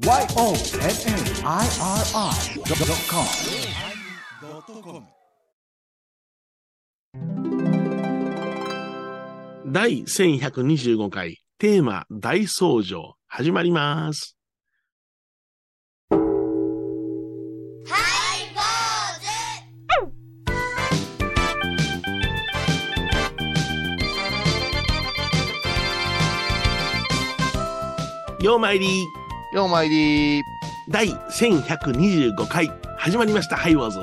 yonnirr.com 第1125回テーマ大掃除始まります。ようまいりー、ようまいりー、第1125回始まりました。ハイボーズ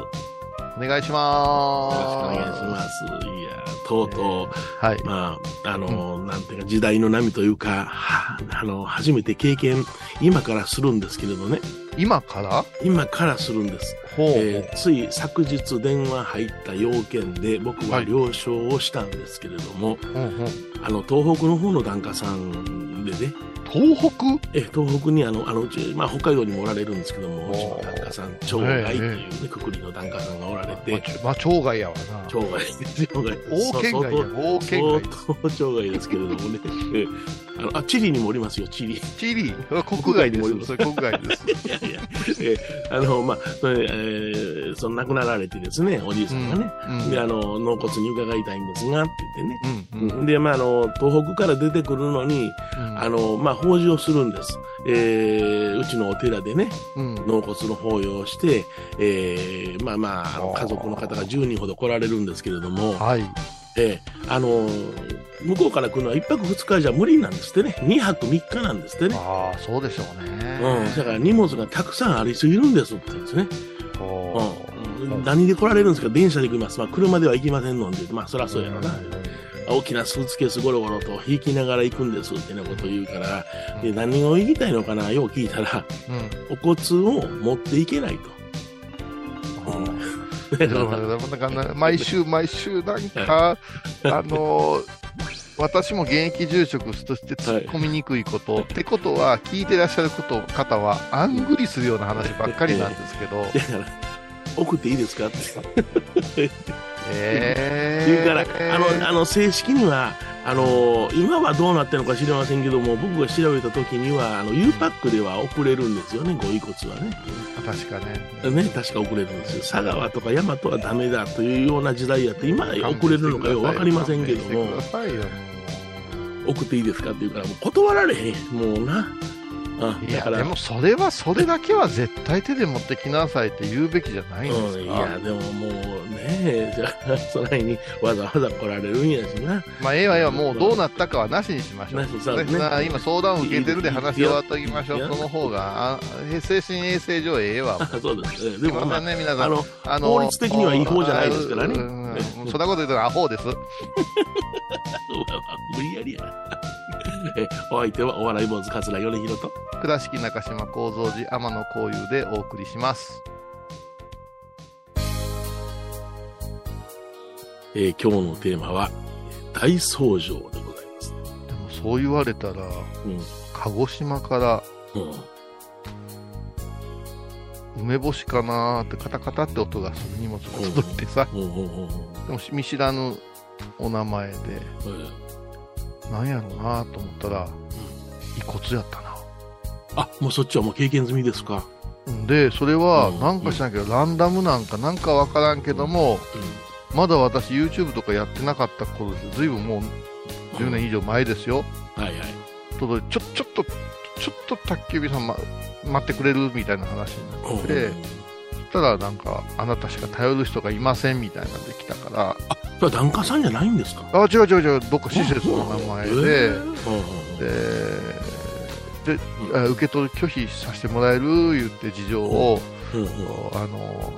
お願いします。よろしくお願いします。いやとうとう、はい、まあなんていうか時代の波というか初めて経験今からするんですけれどね。今からするんです。ほう、つい昨日電話入った要件で僕は了承をしたんですけれども、はい、東北の方の檀家さんでね、東北にうち、まあ、北海道にもおられるんですけども、うちの檀家さん町外っていうねくくりの檀家さんがおられて、まあ、町外やわな。町外相当町外ですけれどもねチリにもおりますよ。チリ国外です。それ国外ですいやいや、まあその亡くなられてですねおじいさんがね、うん、で納骨に伺いたいんですがって言ってね、うんうん、でまあ東北から出てくるのに、うん、まあ法事をするんです、うちのお寺でね、うん、納骨の法要をして、まあまあ家族の方が10人ほど来られるんですけれども、はい、向こうから来るのは1泊2日じゃ無理なんですってね。2泊3日なんですってね。ああ、そうでしょうね。うん、だから荷物がたくさんありすぎるんですって言うんですね。うん、何で来られるんですか。電車で行きます。まあ車では行きませんので、まあそらそうやろな。大きなスーツケースゴロゴロと引きながら行くんですってなことを言うから、で何を言いたいのかなよう聞いたら、お骨を持っていけないと。毎週なんか私も現役住職として突っ込みにくいこと、はい、ってことは聞いてらっしゃる方はあんぐりするような話ばっかりなんですけど、送っていいですかって言うから正式には今はどうなってるのか知りませんけども、僕が調べた時にはUパックでは送れるんですよね。ご遺骨はね確か送れるんですよ。佐川とか大和はダメだというような時代やって今送れるのかよく分かりませんけども、送っていいですかって言うからもう断られへんもうな。いやでもそれだけは絶対手で持ってきなさいって言うべきじゃないんですか。いやでももうねそれにわざわざ来られるんやしな。まあええわもうどうなったかはなしにしましょう。今相談を受けてるで話を終わっておきましょう。その方が精神衛生上ええわ。そうですね。でもまあね皆さん法律的には違法じゃないですからね。そんなこと言ったらアホです。無理やりやな。お相手はお笑い坊主桂米宏と倉敷中島光三寺天野幸雄でお送りします。今日のテーマは大掃除でございます。でもそう言われたら、鹿児島から、梅干しかなーってカタカタって音がする荷物が届いてさ、でも見知らぬお名前で、なんやろうなと思ったら、遺骨やったな。あ、もうそっちはもう経験済みですか。で、それはなんか知らんけど、ランダムなんかわからんけども、まだ私 YouTube とかやってなかった頃です。随分もう10年以上前ですよ。はいはい。ちょっと宅急便さん、待ってくれるみたいな話になって、そしたらなんかあなたしか頼る人がいませんみたいなので来たから。それは檀家さんじゃないんですか。あ、違うどっか施設の名前で、で受け取る拒否させてもらえる言って事情を、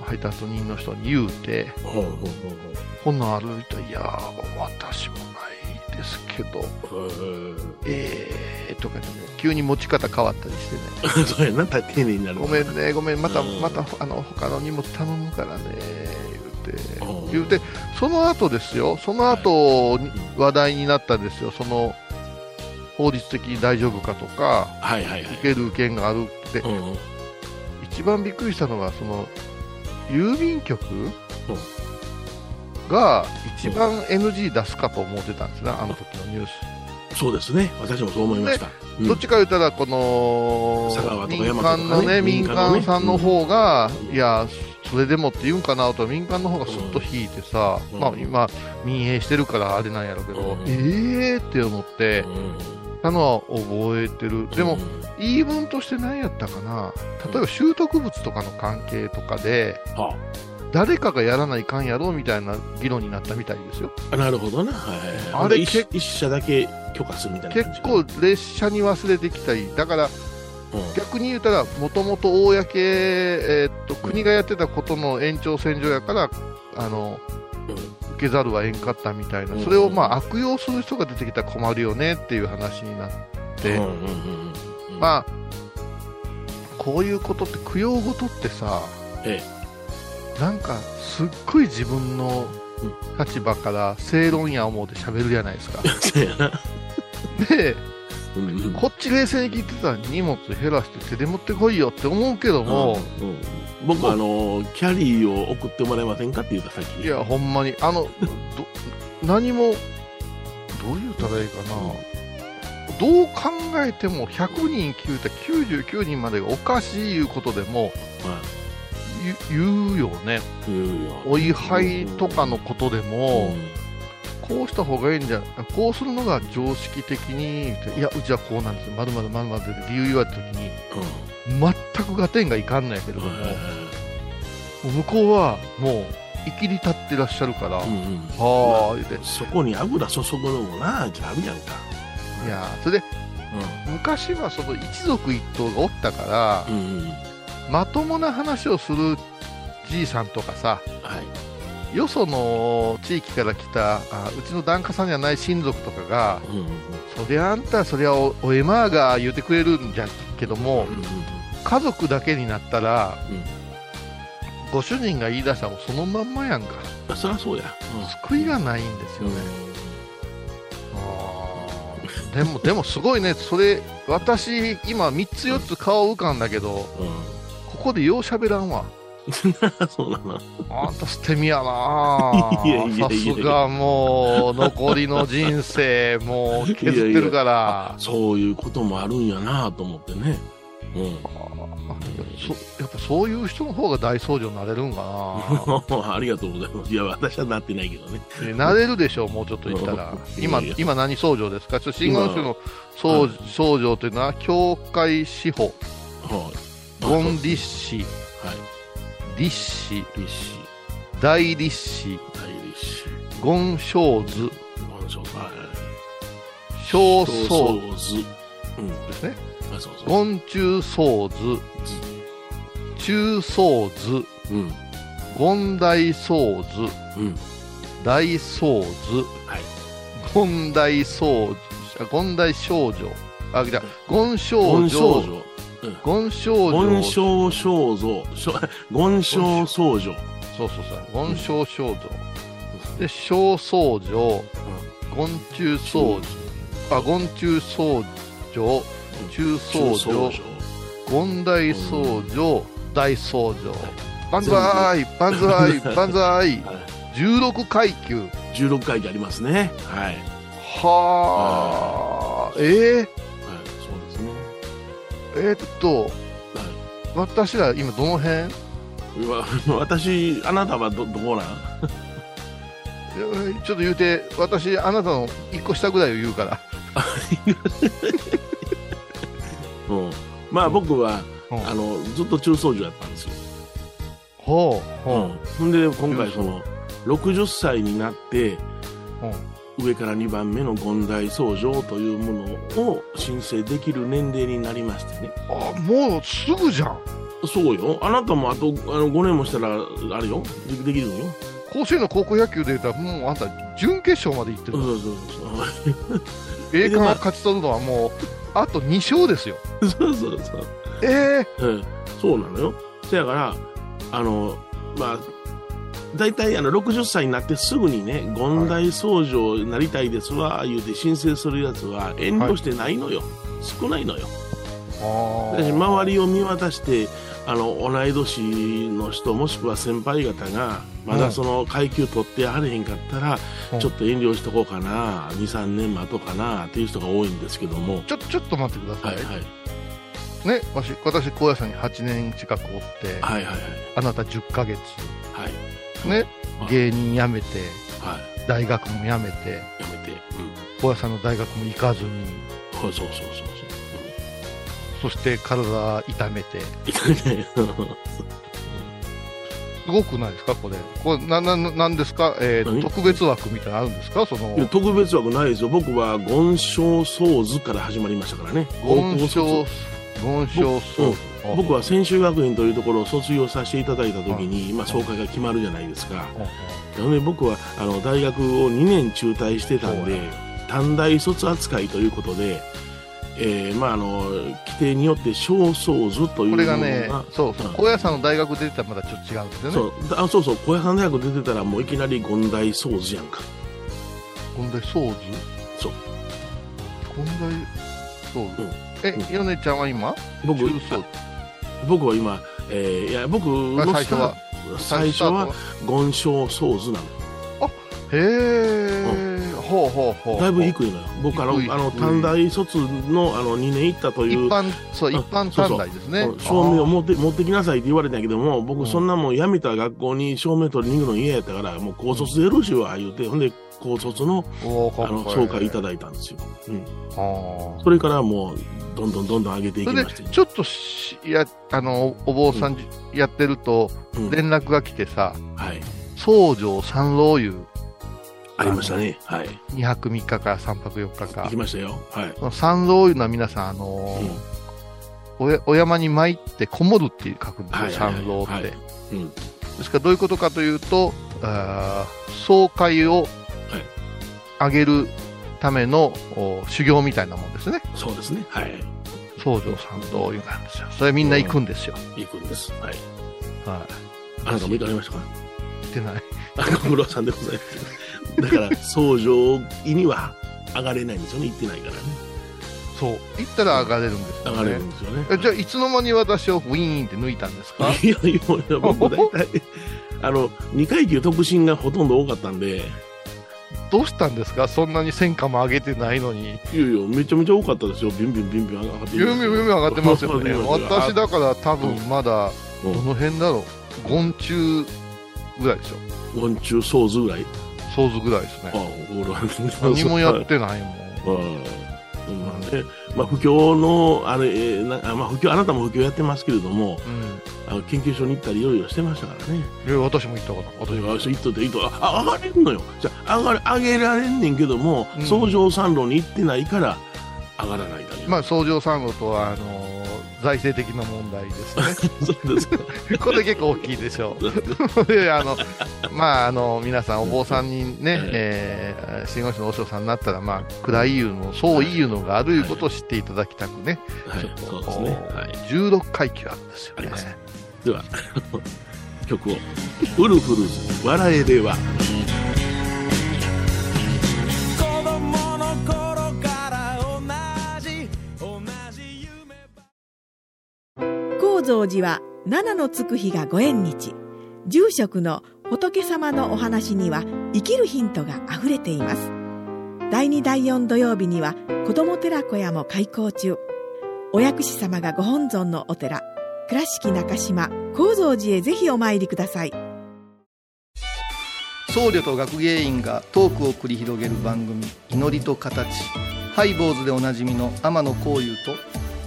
配達人の人に言うて、こんなん歩いたいや私もないですけど、とかね急に持ち方変わったりしてね。そうやな、丁寧になる。ごめんまた他の荷物頼むからね。言うてその後、話題になったんですよ。その法律的に大丈夫かとか、受ける件があるって、一番びっくりしたのがその郵便局が一番 NG 出すかと思ってたんですね、あの時のニュース。そうですね、私もそう思いました。うん、どっちか言ったらこの民間のね、民間さんの方が、うん、いやそれでもって言うんかなと、民間の方がすっと引いてさ、うん、まあ今民営してるからあれなんやろうけど、うん、って思ってたのは覚えてる。でも、うん、言い分として何やったかな、例えば拾得物とかの関係とかで、うん、誰かがやらないかんやろうみたいな議論になったみたいですよ。なるほどね、はい、あれ一社だけ許可するみたいな。結構列車に忘れてきたりだから、うん、逆に言うたらもともと公、国がやってたことの延長線上やから受けざるはえんかったみたいな、うん、それをまあ悪用する人が出てきたら困るよねっていう話になって、うんうんうんうん、まあこういうことって供養事ってさ、ええ、なんかすっごい自分の立場から正論や思うで喋るじゃないですかで、うん、こっち冷静に聞いてたら荷物減らして手で持ってこいよって思うけども、うんうん、僕はキャリーを送ってもらえませんかって言ったさっき。いやほんまに何もどう言うたらいいかな、うん、どう考えても100人聞いた99人までがおかしいいうことでも、うん、言うよね。言うよ。お位牌とかのことでも、うんうん、こうした方がいいんじゃん、こうするのが常識的に、いやうちはこうなんですよ、まるまるまるまるで理由言われた時に、うん、全く合点がいかんないけども、向こうはもういきり立ってらっしゃるから、うんうん、はーでそこに油注ぐのもなあ、じゃあるやんか。いやそれで、うん、昔はその一族一党がおったから、うんうん、まともな話をするじいさんとかさ、はい、よその地域から来たうちの檀家さんじゃない親族とかが、うんうんうん、そりゃあんたそりゃ おえまーが言ってくれるんじゃけども、うんうんうん、家族だけになったら、うん、ご主人が言い出したらもうそのまんまやんか。あ、そりゃそうや、うん、救いがないんですよね、うん、でもすごいねそれ。私今3つ4つ顔浮かんだけど、うん、ここでよう喋らんわそうなの。あんた捨て身やな。さすがもう残りの人生もう削ってるから。いやいや、そういうこともあるんやなと思ってね、うん、やっぱそういう人の方が大僧侶になれるんかなありがとうございます。いや私はなってないけどね。なれるでしょう、もうちょっと言ったら今何僧侶ですか。ちょっと真言宗の僧侶というのは教会司法、権律師、立士、大立士、権正図、正僧図ですね。権中僧図、中僧図、権大僧図、大僧図、権大僧、権大僧正、あ、違う、権正正、権正僧正、権正僧正、そうそうそう、権正僧正で正僧正、権中僧正、あ、権中僧正、中僧正、権大僧正、大僧正、バンザーイバンザーイバンザーイ、16階級、16階級ありますね。はい、はあ、はい、私ら今どの辺？私、あなたはどこなんちょっと言うて、私あなたの1個下ぐらいを言うから、うん、まあ僕は、うん、ずっと中僧侶やったんですよ。ほうほう、うん、で今回その60歳になって、うん、上から2番目の権大僧正というものを申請できる年齢になりましてね。あ、もうすぐじゃん。そうよ、あなたもあと5年もしたらあれよ、できるのよ。甲子園の高校野球で言ったらもうあんた準決勝まで行ってる。そうそうそう栄冠を勝ち取るのはもうあと2勝ですよそうそうそう、うん、そうなのよ。そやからまあ大体60歳になってすぐにね、権大僧正になりたいですわ言うて申請するやつは遠慮してないのよ、はい、少ないのよ。私周りを見渡して同い年の人もしくは先輩方がまだその階級取ってはれへんかったら、うん、ちょっと遠慮しとこうかな 2,3 年待とうかなっていう人が多いんですけども、ちょっと待ってください、はいはいね、私高野さんに8年近くおって、はいはいはい、あなた10ヶ月、はいね、芸人辞めて、はい、大学も辞めて、うん、高野さんの大学も行かずに、そうそうそうそう、そして体痛めてすごくないですかこれなんですか、特別枠みたいなのあるんですか？その特別枠ないですよ。僕はゴンショウソーズから始まりましたからね。ゴンショウソーズ、僕は専修学院というところを卒業させていただいたときに、まあ、総会が決まるじゃないですか。なので僕は大学を2年中退してたんで短大卒扱いということで、規定によって小僧図というのがこれがね、そうそう、高野山の大学出てたらまだちょっと違うんですよね。そうそう、高野山大学出てたらもういきなり権大僧図やんか。権大僧図、そう、権大僧図、うん、ヨネちゃんは今僕は今、いや僕の最初は権小僧図なの。あ、へえ、うん、ほうだいぶ低いのよ。僕短大卒 の2年行ったという一般短大ですね。そうそう、証明を持ってきなさいって言われたんやけども、僕そんなもん辞めた学校に証明取りに行くの嫌やったから、もう高卒でよろしいわ言うて、ほんで高卒の紹介いただいたんですよ、うん、あ、それからもうどんどん上げていきまして、ね、ちょっとお坊さんやってると連絡が来てさ、うん、はい、僧正三郎いうありましたね、はい、2泊3日か3泊4日か行きましたよ、はい、三蔵いうのは皆さん、お山に参ってこもるって書くんですよ、三蔵って、はいはい、うん、ですからどういうことかというと、総会を上げるための、はい、修行みたいなもんですね。そうですね、はい、僧正三蔵いうなんですよ。それみんな行くんですよ、うん、行くんです、はい、はい、あなたも行かれましたか？行ってない。小室さんでございます。だから僧正位には上がれないんですよね、行ってないからね。そう、行ったら上がれるんですよね。上がれるんですよね。じゃあいつの間に私をウィーンって抜いたんですか？いや僕大体2階級特進がほとんど多かったんで。どうしたんですか？そんなに戦果も上げてないのに。いやめちゃめちゃ多かったですよ。ビンビン上がってますよ。ビンビン上がってますよね。私だから多分まだどの辺だろう、権中ぐらいでしょ。権中僧図ぐらい。想像ぐらいですね。何もやってないもん。まあ布教のあれ、まあ布教、あなたも布教やってますけれども、うん、研究所に行ったりいろいろしてましたからね。いや私も行ったこと。私行っとって上がれんのよ。じゃあ上げられんねんけども、うん、僧正三郎に行ってないから上がらないだけ。まあ僧正三郎とは財政的な問題ですね。そうですこれ結構大きいでしょう。まあ皆さんお坊さんにね、真言宗の和尚さんになったら、まあ暗いいうの、そういうのがあるいうことを知っていただきたくね。はい、そうですね。はい、16階級あるんですよ、ね。あります。では曲をウルフルズ笑えれば。高蔵寺は七のつく日がご縁日、住職の仏様のお話には生きるヒントがあふれています。第2第4土曜日には子ども寺小屋も開校中。お薬師様がご本尊のお寺、倉敷中島・高蔵寺へぜひお参りください。僧侶と学芸員がトークを繰り広げる番組、祈りと形。ハイ坊主でおなじみの天野幸雄と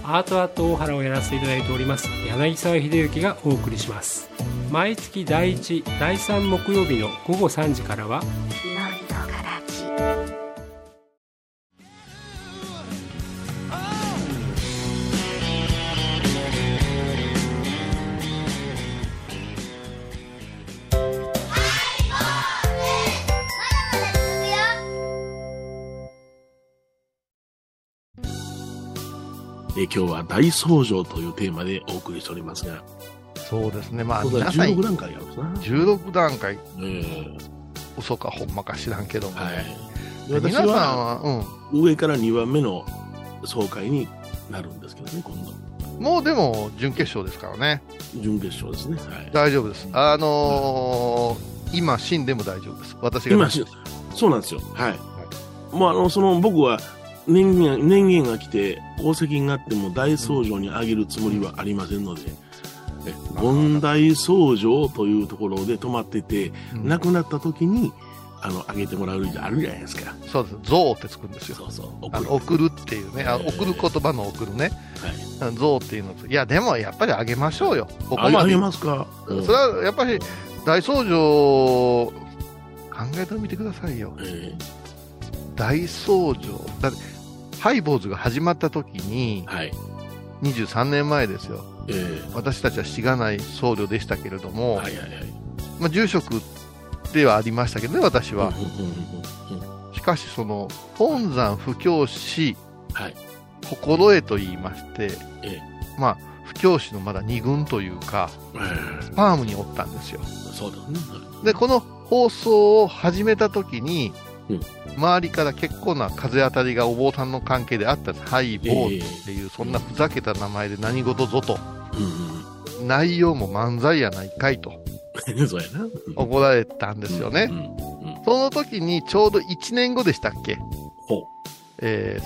アートアート大原をやらせていただいております柳沢秀幸がお送りします。毎月第1第3木曜日の午後3時からは祈りと形。今日は大僧正というテーマでお送りしておりますが、そうですね、まあ16段階あるんですね。16段階、嘘かほんまか知らんけども、はい、私は、うん、上から2番目の総会になるんですけどね、今度もうでも準決勝ですからね。準決勝ですね、はい、大丈夫です。はい、今死んでも大丈夫です。私が今死んでそうなんですよ。はい、はい、もうその僕は年限が来て功績があっても大僧正に上げるつもりはありませんので、権大僧正というところで止まってて、うん、亡くなった時に上げてもらうじゃあるじゃないですか。そうです。贈ってつくんですよ。そうそう。送るっていうね、送る言葉の送るね。はい。贈っていうの。いやでもやっぱり上げましょうよ。ここまで上げますか。うん、それはやっぱり大僧正考えてみてくださいよ。大僧正だってハイボーズが始まった時に、はい、23年前ですよ。私たちはしがない僧侶でしたけれども、はいはいはい。まあ住職ではありましたけどね、私は。しかしその本山布教師、はい、心得と言いまして、まあ布教師のまだ二軍というか、スパームにおったんですよ。そうだね。でこの放送を始めた時に、うん、周りから結構な風当たりがお坊さんの関係であったんです。ハイボーっていう、そんなふざけた名前で何事ぞと、うん、内容も漫才やないかいとそうやな、怒られたんですよね、うんうんうん、その時にちょうど1年後でしたっけ、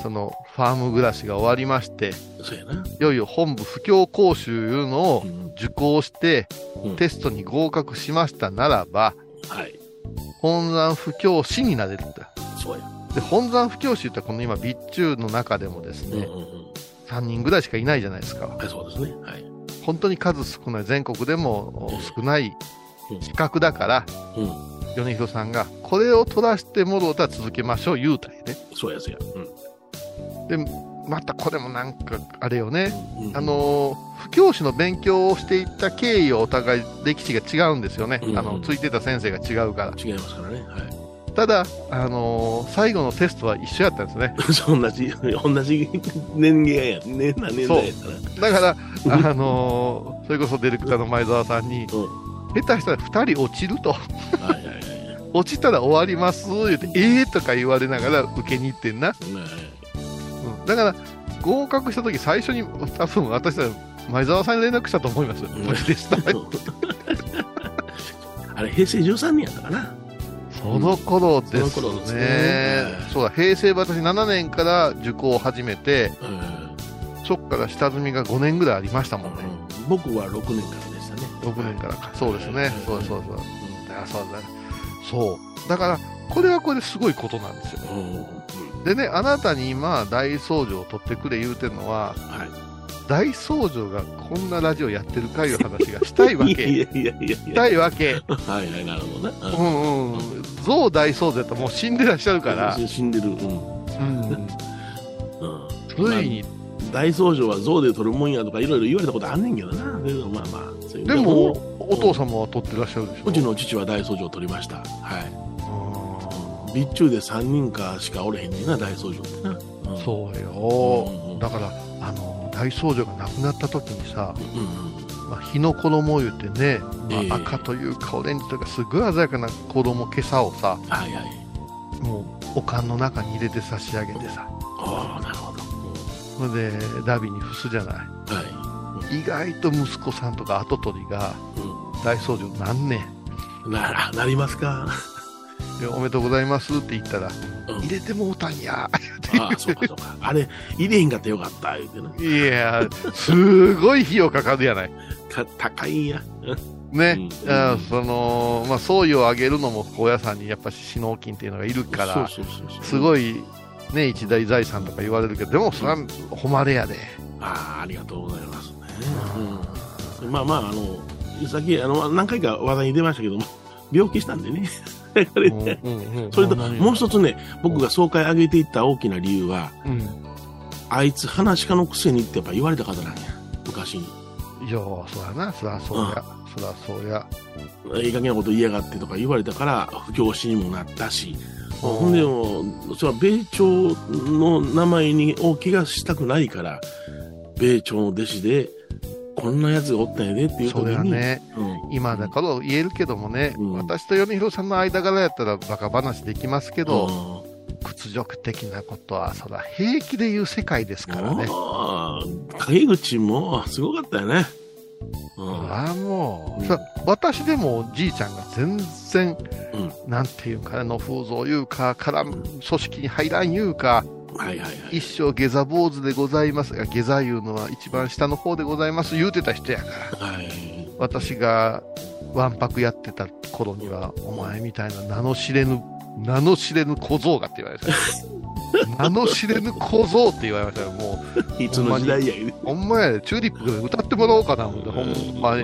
そのファーム暮らしが終わりまして、そうやないよいよ本部布教講習いうのを受講して、うんうん、テストに合格しましたならば、はい、本山布教師になれるんだ。そうや。で本山布教師ってこの今備中の中でもですね、うんうんうん、3人ぐらいしかいないじゃないですか。はい、そうですね、はい、本当に数少ない、全国でも少ない資格だから、うんうん、米広さんがこれを取らしてもろうたら続けましょう言うたんやね。そうやそうや、うん、でまたこれもなんかあれよね、うん、布教師の勉強をしていった経緯をお互い歴史が違うんですよね、うん、ついてた先生が違うから。違いますからね、はい、ただ、最後のテストは一緒やったんですね同じ年代やそうだからそれこそディレクターの前澤さんに、うん、下手したら2人落ちると落ちたら終わります言って、とか言われながら受けに行ってんな、うん、だから合格した時最初に多分私たち前澤さんに連絡したと思います、無事でしたあれ平成13年やったかな、その頃ですね、うん、その頃ですね、そうだ、平成私7年から受講を始めて、そっから下積みが5年ぐらいありましたもんね、うん、僕は6年からね、6年からか、そうですね、そうそうそう、そうだからこれはこれですごいことなんですよ、うん、でね、あなたに今大僧正を取ってくれ言うてんのは、はい、大僧正がこんなラジオやってるかいう話がしたいわけしたいわけはいはい、なるほどね、うんうん、象大僧正ってもう死んでらっしゃるから、死んでる、うんうんうん、ついに大僧正は象で取るもんやとかいろいろ言われたことあんねんけどな、でもまあまあでもお父様は取ってらっしゃるでしょ。うちの父は大僧正を取りました。はい。備中で3人かしかおれへんねんな、大僧正ってな。うん、そうよ、うんうん。だから大僧正が亡くなった時にさ、うんうん、まあ、日の衣言ってね、まあ、赤というかオレンジというかすごい鮮やかな衣今朝をさ、はいはい、もうお棺の中に入れて差し上げてさ。ああ、なるほど。それでダビに伏すじゃない。はい。意外と息子さんとか跡取りが大僧正なんねん、なりますかおめでとうございますって言ったら、うん、入れてもうたんやああ、そうかそうか、あれ入れへんかったよかった言うてね、いやすごい費用かかるやない高いんやね、うん、まあ、僧侶をあげるのも高野山にやっぱ死納金っていうのがいるから、そうそうそうそう、すごいね、一大財産とか言われるけど、でもそれは誉れやで、ありがとうございますね、うん、まあまあさっき何回か話題に出ましたけども、病気したんでねそれともう一つね、僕が総会上げていった大きな理由は、うん、あいつ話し家のくせにってやっぱ言われた方なんや、昔に。いや、そらな、そらそうや、うん、そらそうや、いい加減なこと言いやがってとか言われたから不教師にもなったし、ほんでもそれは米朝の名前を怪我したくないから、米朝の弟子でこんなやつがおったんやでっていう時に、それはね、うん、今だから言えるけどもね、うん、私と米広さんの間柄やったらバカ話できますけど、屈辱的なことはそら平気で言う世界ですからね。陰口もすごかったよね。もう、うん、私でもおじいちゃんが全然、うん、なんていうかの風俗言うかから組織に入らん言うか、はいはいはい、一生下座坊主でございますが、下座いうのは一番下の方でございます言うてた人やから、はい、私がわんぱくやってた頃にはお前みたいな名の知れぬ小僧がって言われました名の知れぬ小僧って言われましたよ。もういつの時代やね。ほんまやで、チューリップで歌ってもらおうかな思ってほんまに。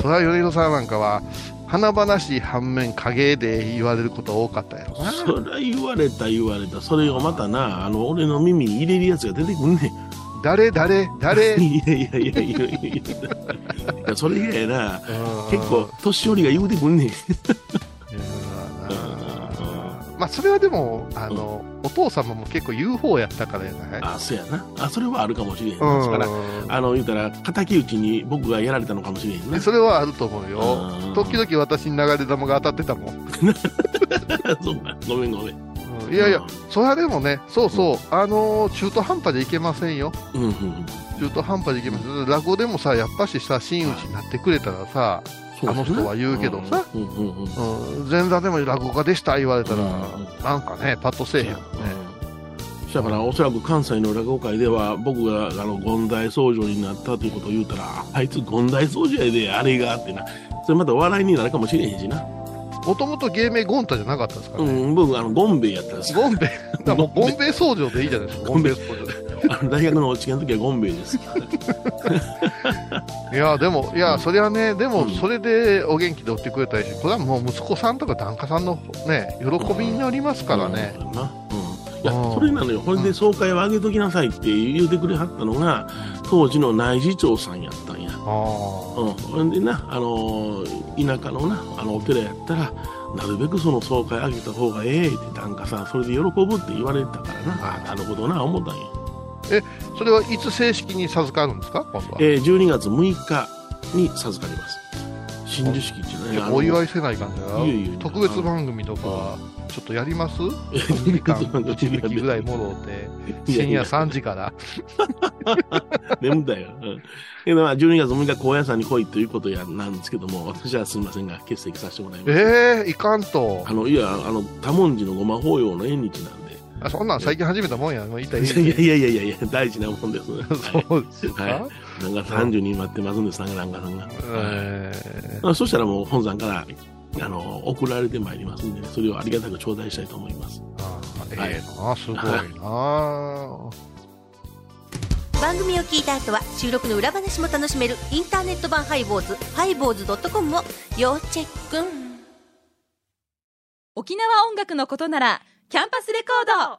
それは米広さんなんかは華々しい反面影で言われること多かったやろな。それは言われた。それをまたな、俺の耳に入れるやつが出てくんねん。誰いやそれ以外やな。結構年寄りが言うてくんねんまあ、それはでもお父様も結構 UFO やったからやない。そうやな。それはあるかもしれへん。ですから言うたら敵討ちに僕がやられたのかもしれへんね。それはあると思うよ。時々私に流れ玉が当たってたもんそうか、ごめん、いやそれはでもね、そう、うん、中途半端でいけませんよ、うんうんうん、中途半端でいけません。落語でもさ、やっぱしさ、真打ちになってくれたらさ、あの人は言うけどさ、前座でも落語家でした言われたら、なんかね、パッとせえへんね。だからおそらく関西の落語界では、僕が権大僧正になったということを言うたら、あいつ権大僧正やで、あれがってな、それまた笑いになるかもしれへんしな。もともと芸名ゴンタじゃなかったですかね。僕ゴンベイやったんです。ゴンベイ僧正でいいじゃないですか。ゴンベイ僧正大学の落ちの時はゴンベイですいやでも、いやそれはね、でもそれでお元気でおってくれたりし、これはもう息子さんとか檀家さんのね、喜びになりますからね。いやそれなのよ。これで総会を上げときなさいって言うてくれはったのが、当時の内次長さんやったんや。でな、田舎のな、お寺やったら、なるべくその総会上げた方がええって檀家さん、それで喜ぶって言われたからな。なるほどな思ったんや。それはいつ正式に授かるんですか？今度は12月6日に授かります。親授式じゃない、お祝いせない感じだ。いや特別番組とかちょっとやります？1時間1時ぐらいもろって深夜3時から眠たいよ、12月6日高野山に来いということやなんですけども、私はすみませんが欠席させてもらいます。いかんと。いや多文字のごま法要の縁日なんで。そんなん最近始めたもんや。いや大事なもんです。そうですか。なんか30人待ってますんです。なんかそしたらもう本山から送られてまいりますんで、それをありがたく頂戴したいと思います。すごいな。番組を聞いた後は収録の裏話も楽しめるインターネット版ハイボーズ、ハイボーズ .com を要チェック。沖縄音楽のことならキャンパスレコー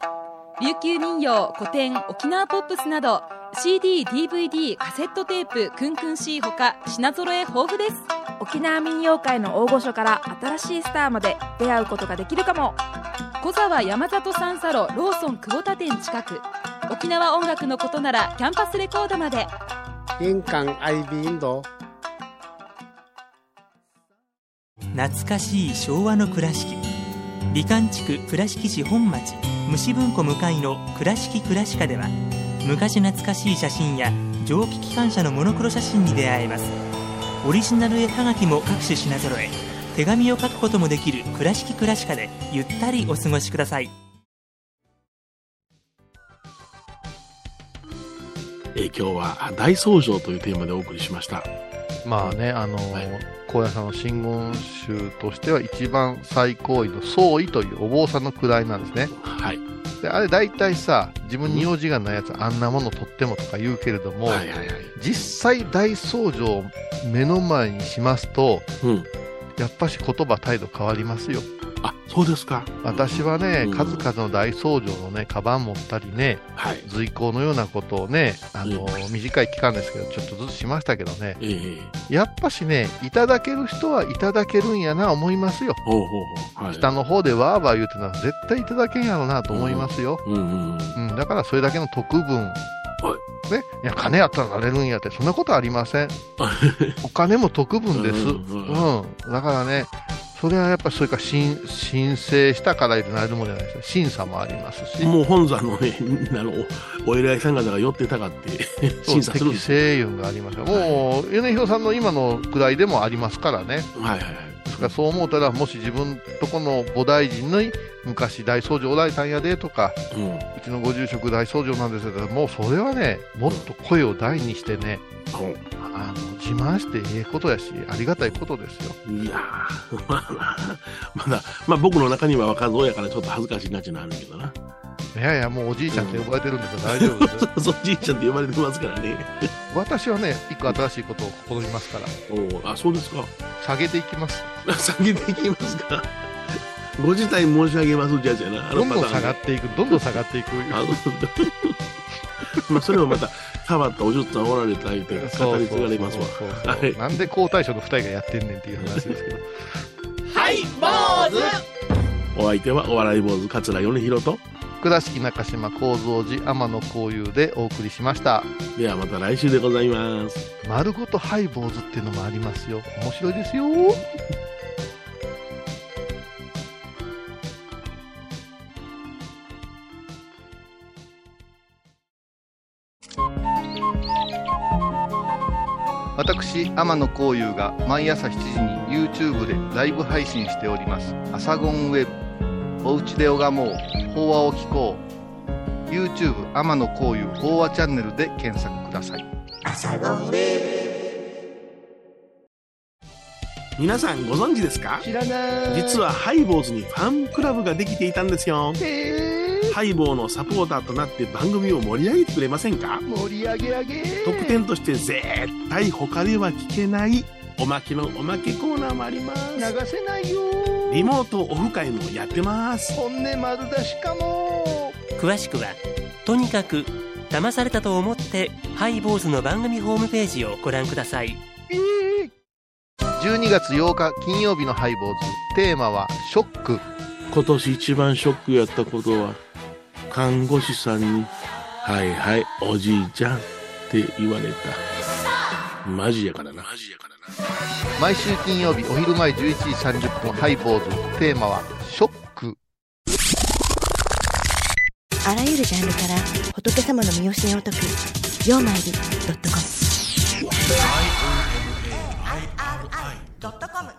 ド、琉球民謡、古典、沖縄ポップスなど CD、DVD、カセットテープ、クンクン C ほか品揃え豊富です。沖縄民謡界の大御所から新しいスターまで出会うことができるかも。小沢山里三佐路ローソン久保田店近く。沖縄音楽のことならキャンパスレコードまで。玄関アイビーインド。懐かしい昭和の倉敷。美観地区倉敷市本町虫文庫向かいの倉敷倉歯科では、昔懐かしい写真や蒸気機関車のモノクロ写真に出会えます。オリジナル絵はがきも各種品揃え、手紙を書くこともできる倉敷倉歯科でゆったりお過ごしください。今日は大僧正というテーマでお送りしました。まあね、高野山の真言宗としては一番最高位の僧衣というお坊さんの位なんですね。はい。で、あれ大体さ、自分に用事がないやつ、あんなもの取ってもとか言うけれども、実際大僧正を目の前にしますと、やっぱし言葉態度変わりますよ。そうですか。私はね、数々の大僧正のね、カバン持ったりね、随行のようなことをね、短い期間ですけどちょっとずつしましたけどね、やっぱしね、いただける人はいただけるんやな思いますよ。下の方でわーわー言うてのは絶対いただけんやろなと思いますよ。だからそれだけの特分ね、いや金やったらなれるんやって、そんなことありませんお金も特分です。だからね、それはやっぱりそれから申請したからになるものじゃないですか。審査もありますし、もう本山のね、お偉いさん方が寄ってたかって審査するんです。適正運がありますから、はい、もう米広さんの今のくらいでもありますからね、はいはいはい。ですからそう思うたら、もし自分とこの菩提寺に昔大僧正おられたんやでとか、うん、うちのご住職大僧正なんですけど、もうそれはね、もっと声を大にしてね、うん、自慢してええことやし、ありがたいことですよ。いやまだ、まあ、僕の中には若造やからちょっと恥ずかしいなっちゅうのあるけどな。いやいや、もうおじいちゃんって呼ばれてるんですから、うん、大丈夫です。おじいちゃんって呼ばれてますからね。私はね、一個新しいことを試みますから。お、あ、そうですか。下げていきます。下げていきますか。ご辞退申し上げますじゃあじゃな。どんどん下がっていく、どんどん下がっていく。まあそれもまたサバとおじゅっさんおられた相手が語り継がれますわ。なんで皇太子の2人がやってんねんっていう話ですけど。はい、坊主。お相手はお笑い坊主桂米広と倉敷中島光造寺天野幸雄でお送りしました。ではまた来週でございます。丸ごとハイ坊主っていうのもありますよ。面白いですよ。私、天野幸雄が毎朝7時に YouTube でライブ配信しておりますアサゴンウェブ、おうちで拝もう法話を聞こう、 YouTube 天野幸雄法話チャンネルで検索ください。アサゴンウェブ、皆さんご存知ですか？知らない。実はハイボーズにファンクラブができていたんですよ。ハイボーのサポーターとなって番組を盛り上げてくれませんか？盛り上げ上げ。特典として絶対他では聞けないおまけのおまけコーナーもあります。流せないよ。リモートオフ会もやってます。本音丸出しかも。詳しくはとにかく騙されたと思ってハイボーズの番組ホームページをご覧ください。12月8日金曜日のハイボーズ、テーマはショック。今年一番ショックやったことは、看護師さんにはいはいおじいちゃんって言われた。マジやからな。毎週金曜日お昼前11時30分ハイボーズ、テーマはショック。あらゆるジャンルから仏様の身教えを解くようまいり.com。 ドットコム。